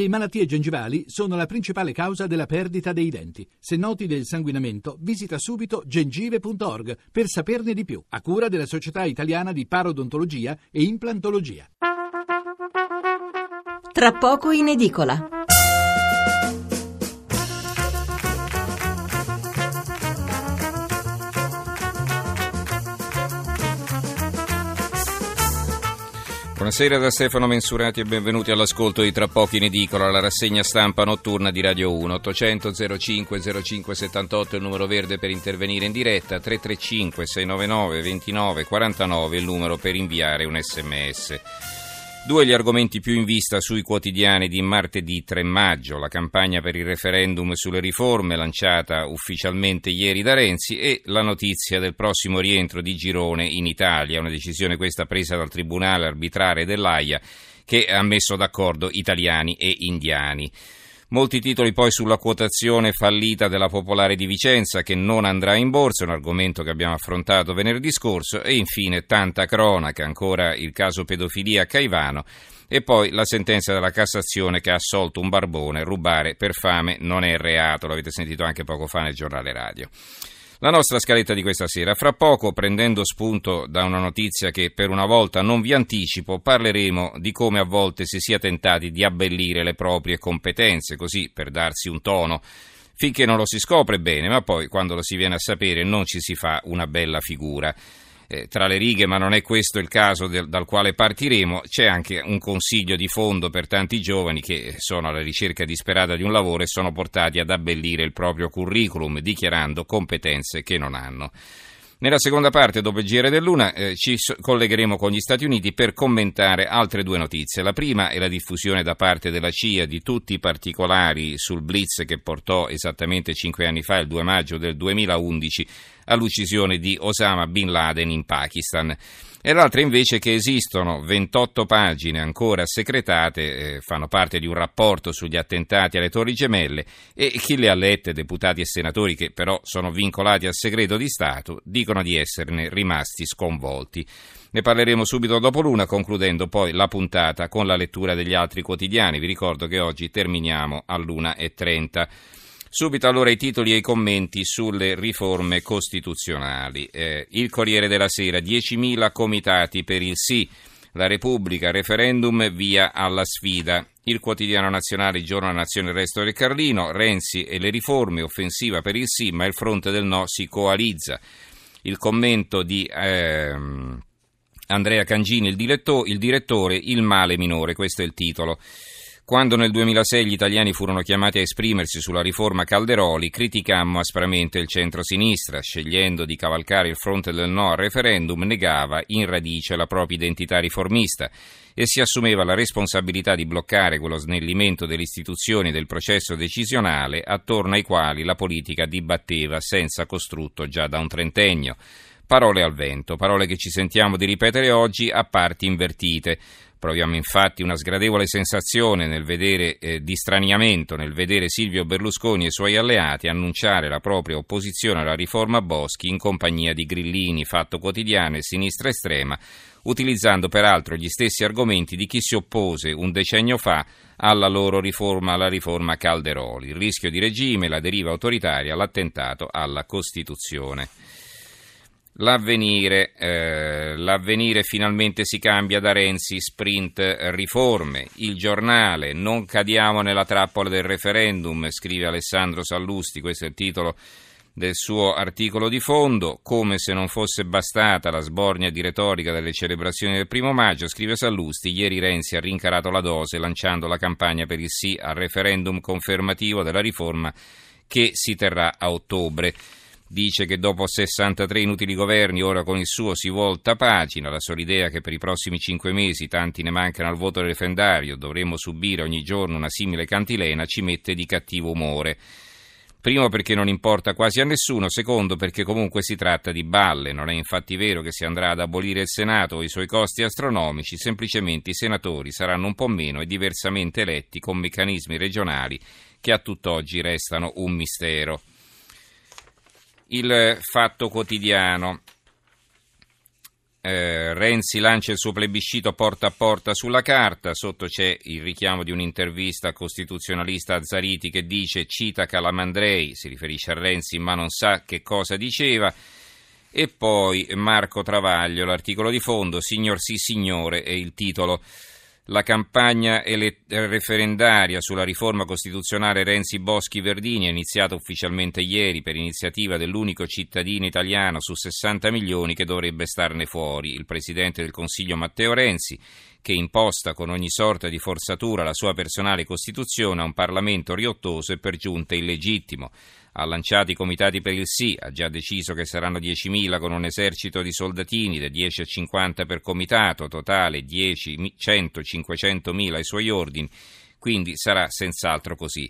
Le malattie gengivali sono la principale causa della perdita dei denti. Se noti del sanguinamento, visita subito gengive.org per saperne di più, a cura della Società Italiana di Parodontologia e Implantologia. Tra poco in edicola. Buonasera da Stefano Mensurati e benvenuti all'ascolto di Tra poco in edicola, la rassegna stampa notturna di Radio 1. 800 05 05 78 è il numero verde per intervenire in diretta, 335 699 29 49 è il numero per inviare un sms. Due gli argomenti più in vista sui quotidiani di martedì 3 maggio, la campagna per il referendum sulle riforme lanciata ufficialmente ieri da Renzi e la notizia del prossimo rientro di Girone in Italia, una decisione questa presa dal Tribunale arbitrale dell'AIA che ha messo d'accordo italiani e indiani. Molti titoli poi sulla quotazione fallita della Popolare di Vicenza che non andrà in borsa, un argomento che abbiamo affrontato venerdì scorso, e infine tanta cronaca, ancora il caso pedofilia a Caivano e poi la sentenza della Cassazione che ha assolto un barbone, rubare per fame non è reato, l'avete sentito anche poco fa nel giornale radio. La nostra scaletta di questa sera, fra poco, prendendo spunto da una notizia che per una volta non vi anticipo, parleremo di come a volte si sia tentati di abbellire le proprie competenze, così per darsi un tono, finché non lo si scopre bene, ma poi quando lo si viene a sapere non ci si fa una bella figura. Tra le righe, ma non è questo il caso dal quale partiremo, c'è anche un consiglio di fondo per tanti giovani che sono alla ricerca disperata di un lavoro e sono portati ad abbellire il proprio curriculum dichiarando competenze che non hanno. Nella seconda parte, dopo il Giro dell'Una, ci collegheremo con gli Stati Uniti per commentare altre due notizie. La prima è la diffusione da parte della CIA di tutti i particolari sul blitz che portò esattamente 5 anni fa, il 2 maggio del 2011, all'uccisione di Osama bin Laden in Pakistan, e l'altra invece che esistono 28 pagine ancora segretate, fanno parte di un rapporto sugli attentati alle Torri Gemelle, e chi le ha lette, deputati e senatori che però sono vincolati al segreto di Stato, dicono di esserne rimasti sconvolti. Ne parleremo subito dopo l'una, concludendo poi la puntata con la lettura degli altri quotidiani. Vi ricordo che oggi terminiamo all'1:30. Subito allora i titoli e i commenti sulle riforme costituzionali. Il Corriere della Sera, 10.000 comitati per il sì, la Repubblica, referendum via alla sfida. Il Quotidiano Nazionale, il Giornale, Nazione, il Resto del Carlino, Renzi e le riforme, offensiva per il sì ma il fronte del no si coalizza. Il commento di Andrea Cangini, il direttore, il male minore, questo è il titolo. Quando nel 2006 gli italiani furono chiamati a esprimersi sulla riforma Calderoli, criticammo aspramente il centro-sinistra, scegliendo di cavalcare il fronte del no al referendum, negava in radice la propria identità riformista e si assumeva la responsabilità di bloccare quello snellimento delle istituzioni e del processo decisionale attorno ai quali la politica dibatteva senza costrutto già da un 30ennio. Parole al vento, parole che ci sentiamo di ripetere oggi a parti invertite. Proviamo infatti una sgradevole sensazione nel vedere di straniamento nel vedere Silvio Berlusconi e i suoi alleati annunciare la propria opposizione alla riforma Boschi in compagnia di Grillini, Fatto Quotidiano e sinistra estrema, utilizzando peraltro gli stessi argomenti di chi si oppose un decennio fa alla loro riforma, alla riforma Calderoli. Il rischio di regime, la deriva autoritaria, l'attentato alla Costituzione. L'avvenire finalmente si cambia da Renzi, sprint riforme. Il Giornale, non cadiamo nella trappola del referendum, scrive Alessandro Sallusti, questo è il titolo del suo articolo di fondo. Come se non fosse bastata la sbornia di retorica delle celebrazioni del 1° maggio, scrive Sallusti, ieri Renzi ha rincarato la dose lanciando la campagna per il sì al referendum confermativo della riforma che si terrà a ottobre. Dice che dopo 63 inutili governi, ora con il suo si volta pagina, la sola idea che per i prossimi 5 mesi, tanti ne mancano al voto referendario, dovremo subire ogni giorno una simile cantilena, ci mette di cattivo umore. Primo perché non importa quasi a nessuno, secondo perché comunque si tratta di balle, non è infatti vero che si andrà ad abolire il Senato o i suoi costi astronomici, semplicemente i senatori saranno un po' meno e diversamente eletti con meccanismi regionali che a tutt'oggi restano un mistero. Il Fatto Quotidiano, Renzi lancia il suo plebiscito porta a porta sulla carta, sotto c'è il richiamo di un'intervista costituzionalista a Zariti che dice, cita Calamandrei, si riferisce a Renzi ma non sa che cosa diceva, e poi Marco Travaglio, l'articolo di fondo, signor sì signore è il titolo. La campagna referendaria sulla riforma costituzionale Renzi-Boschi-Verdini è iniziata ufficialmente ieri per iniziativa dell'unico cittadino italiano su 60 milioni che dovrebbe starne fuori, il presidente del Consiglio Matteo Renzi, che imposta con ogni sorta di forzatura la sua personale Costituzione a un Parlamento riottoso e per giunta illegittimo. Ha lanciato i comitati per il sì, ha già deciso che saranno 10.000 con un esercito di soldatini da 10 a 50 per comitato, totale 10, 100, 500.000 ai suoi ordini, quindi sarà senz'altro così.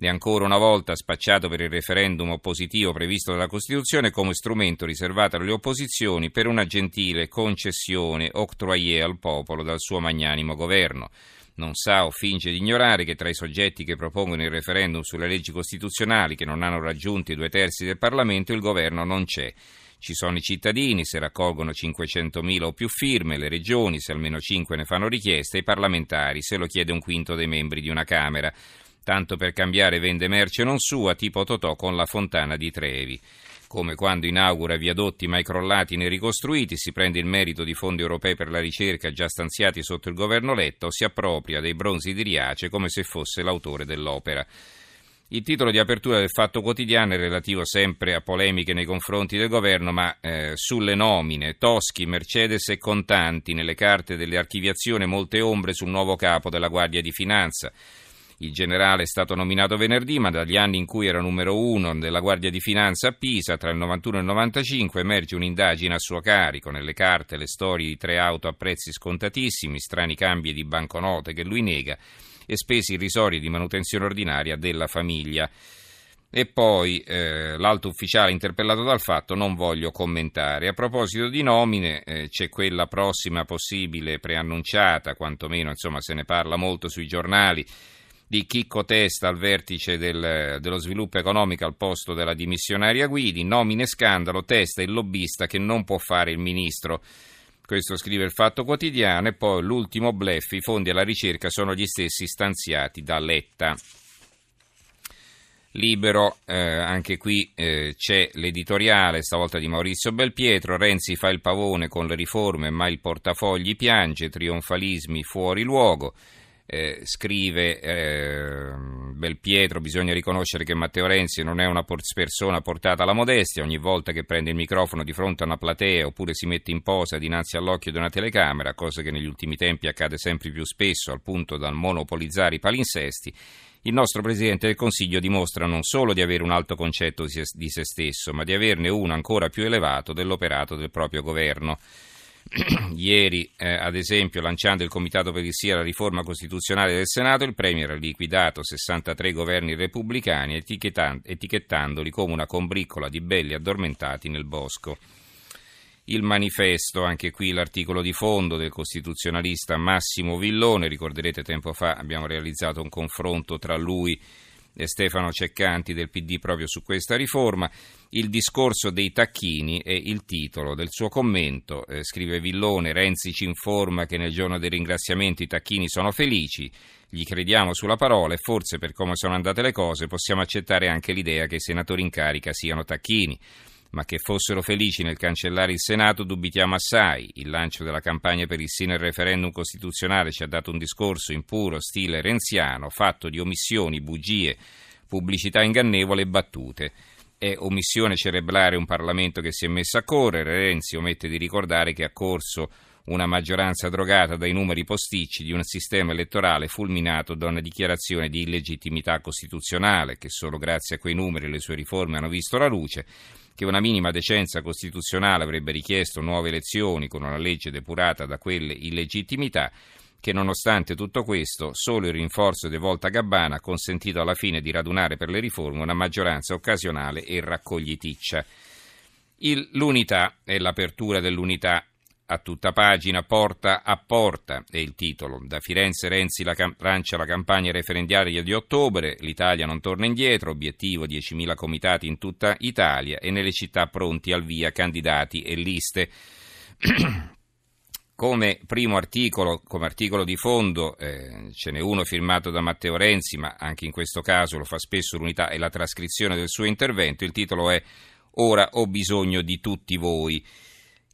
E ancora una volta spacciato per il referendum oppositivo previsto dalla Costituzione come strumento riservato alle opposizioni per una gentile concessione octroyée al popolo dal suo magnanimo governo. Non sa o finge di ignorare che tra i soggetti che propongono il referendum sulle leggi costituzionali che non hanno raggiunto i 2/3 del Parlamento il governo non c'è. Ci sono i cittadini, se raccolgono 500.000 o più firme, le regioni, se almeno 5 ne fanno richiesta, i parlamentari, se lo chiede un quinto dei membri di una Camera. Tanto per cambiare vende merce non sua, tipo Totò con la fontana di Trevi. Come quando inaugura viadotti mai crollati né ricostruiti, si prende il merito di fondi europei per la ricerca già stanziati sotto il governo Letta o si appropria dei bronzi di Riace come se fosse l'autore dell'opera. Il titolo di apertura del Fatto Quotidiano è relativo sempre a polemiche nei confronti del governo, ma sulle nomine, Toschi, Mercedes e Contanti, nelle carte delle archiviazioni molte ombre sul nuovo capo della Guardia di Finanza. Il generale è stato nominato venerdì, ma dagli anni in cui era numero 1 della Guardia di Finanza a Pisa, tra il 91 e il 95, emerge un'indagine a suo carico. Nelle carte le storie di 3 auto a prezzi scontatissimi, strani cambi di banconote che lui nega e spese irrisorie di manutenzione ordinaria della famiglia. E poi l'alto ufficiale interpellato dal fatto, non voglio commentare. A proposito di nomine, c'è quella prossima possibile preannunciata, quantomeno insomma se ne parla molto sui giornali, di Chicco Testa al vertice dello sviluppo economico al posto della dimissionaria Guidi, nomine scandalo, Testa il lobbista che non può fare il ministro. Questo scrive il Fatto Quotidiano e poi l'ultimo bluff, i fondi alla ricerca sono gli stessi stanziati da Letta. Libero, anche qui c'è l'editoriale, stavolta di Maurizio Belpietro, Renzi fa il pavone con le riforme ma il portafogli piange, trionfalismi fuori luogo. Scrive Belpietro, bisogna riconoscere che Matteo Renzi non è una persona portata alla modestia, ogni volta che prende il microfono di fronte a una platea oppure si mette in posa dinanzi all'occhio di una telecamera, cosa che negli ultimi tempi accade sempre più spesso al punto da monopolizzare i palinsesti, il nostro Presidente del Consiglio dimostra non solo di avere un alto concetto di se stesso, ma di averne uno ancora più elevato dell'operato del proprio governo. Ieri, ad esempio, lanciando il comitato per il sì alla riforma costituzionale del Senato, il Premier ha liquidato 63 governi repubblicani etichettandoli come una combriccola di belli addormentati nel bosco. Il manifesto, anche qui l'articolo di fondo del costituzionalista Massimo Villone, ricorderete tempo fa abbiamo realizzato un confronto tra lui e Stefano Ceccanti del PD proprio su questa riforma. Il discorso dei tacchini è il titolo del suo commento, scrive Villone, Renzi ci informa che nel giorno dei ringraziamenti i tacchini sono felici, gli crediamo sulla parola e forse per come sono andate le cose possiamo accettare anche l'idea che i senatori in carica siano tacchini, ma che fossero felici nel cancellare il Senato dubitiamo assai, il lancio della campagna per il sì nel referendum costituzionale ci ha dato un discorso in puro stile renziano, fatto di omissioni, bugie, pubblicità ingannevole e battute. È omissione cerebrale un Parlamento che si è messo a correre, Renzi omette di ricordare che ha corso una maggioranza drogata dai numeri posticci di un sistema elettorale fulminato da una dichiarazione di illegittimità costituzionale, che solo grazie a quei numeri le sue riforme hanno visto la luce, che una minima decenza costituzionale avrebbe richiesto nuove elezioni con una legge depurata da quelle illegittimità, che nonostante tutto questo solo il rinforzo di Volta Gabbana ha consentito alla fine di radunare per le riforme una maggioranza occasionale e raccogliticcia. L'Unità è l'apertura dell'Unità. A tutta pagina, porta a porta è il titolo. Da Firenze Renzi lancia la campagna referendaria di ottobre, l'Italia non torna indietro, obiettivo 10.000 comitati in tutta Italia e nelle città pronti al via candidati e liste. come primo articolo, come articolo di fondo, ce n'è uno firmato da Matteo Renzi, ma anche in questo caso lo fa spesso l'Unità, è la trascrizione del suo intervento. Il titolo è "Ora ho bisogno di tutti voi".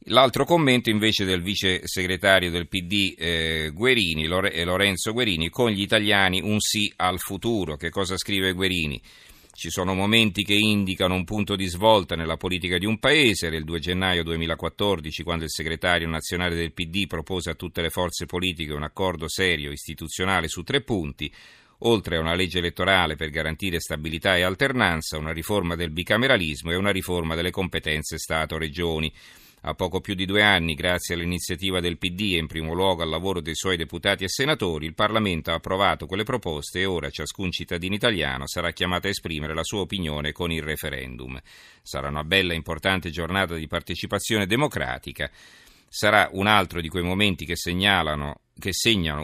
L'altro commento invece del vice segretario del PD Guerini, Lorenzo Guerini, "Con gli italiani un sì al futuro". Che cosa scrive Guerini? Ci sono momenti che indicano un punto di svolta nella politica di un paese. Era il 2 gennaio 2014 quando il segretario nazionale del PD propose a tutte le forze politiche un accordo serio istituzionale su 3 punti, oltre a una legge elettorale per garantire stabilità e alternanza, una riforma del bicameralismo e una riforma delle competenze Stato-Regioni. A poco più di 2 anni, grazie all'iniziativa del PD e in primo luogo al lavoro dei suoi deputati e senatori, il Parlamento ha approvato quelle proposte e ora ciascun cittadino italiano sarà chiamato a esprimere la sua opinione con il referendum. Sarà una bella e importante giornata di partecipazione democratica. Sarà un altro di quei momenti che segnano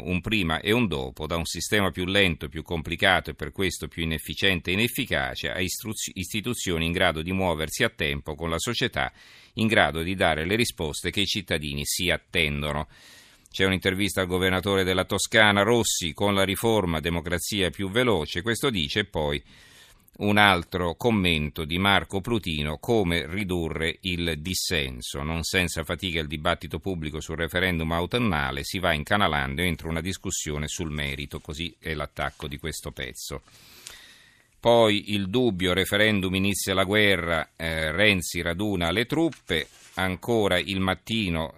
un prima e un dopo, da un sistema più lento, più complicato e per questo più inefficiente e inefficace, a istituzioni in grado di muoversi a tempo con la società, in grado di dare le risposte che i cittadini si attendono. C'è un'intervista al governatore della Toscana Rossi: "Con la riforma democrazia più veloce", questo dice. Poi un altro commento di Marco Plutino: "Come ridurre il dissenso. Non senza fatica il dibattito pubblico sul referendum autunnale si va incanalando entro una discussione sul merito". Così è l'attacco di questo pezzo. Poi il Dubbio: "Referendum inizia la guerra, Renzi raduna le truppe". Ancora il Mattino: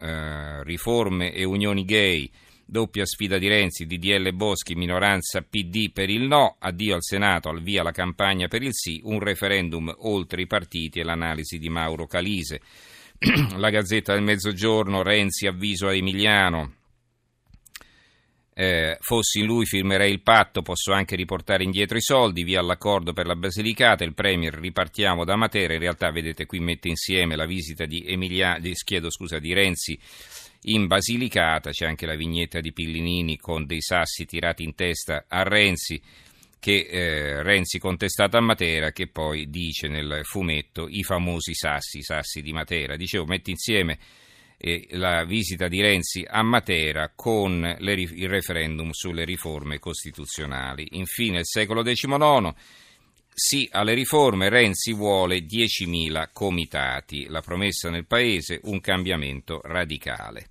"Riforme e unioni gay, doppia sfida di Renzi, DDL Boschi, minoranza PD per il no, addio al Senato, al via la campagna per il sì, un referendum oltre i partiti e l'analisi di Mauro Calise". La Gazzetta del Mezzogiorno: "Renzi avviso a Emiliano, fossi in lui firmerei il patto, posso anche riportare indietro i soldi, via all'accordo per la Basilicata, il Premier, ripartiamo da Matera". In realtà, vedete, qui mette insieme la visita di Renzi in Basilicata, c'è anche la vignetta di Pillinini con dei sassi tirati in testa a Renzi, che Renzi contestato a Matera, che poi dice nel fumetto "i famosi sassi, i sassi di Matera". Dicevo, metti insieme la visita di Renzi a Matera con il referendum sulle riforme costituzionali. Infine il Secolo XIX: "Sì alle riforme, Renzi vuole 10.000 comitati, la promessa nel paese, un cambiamento radicale".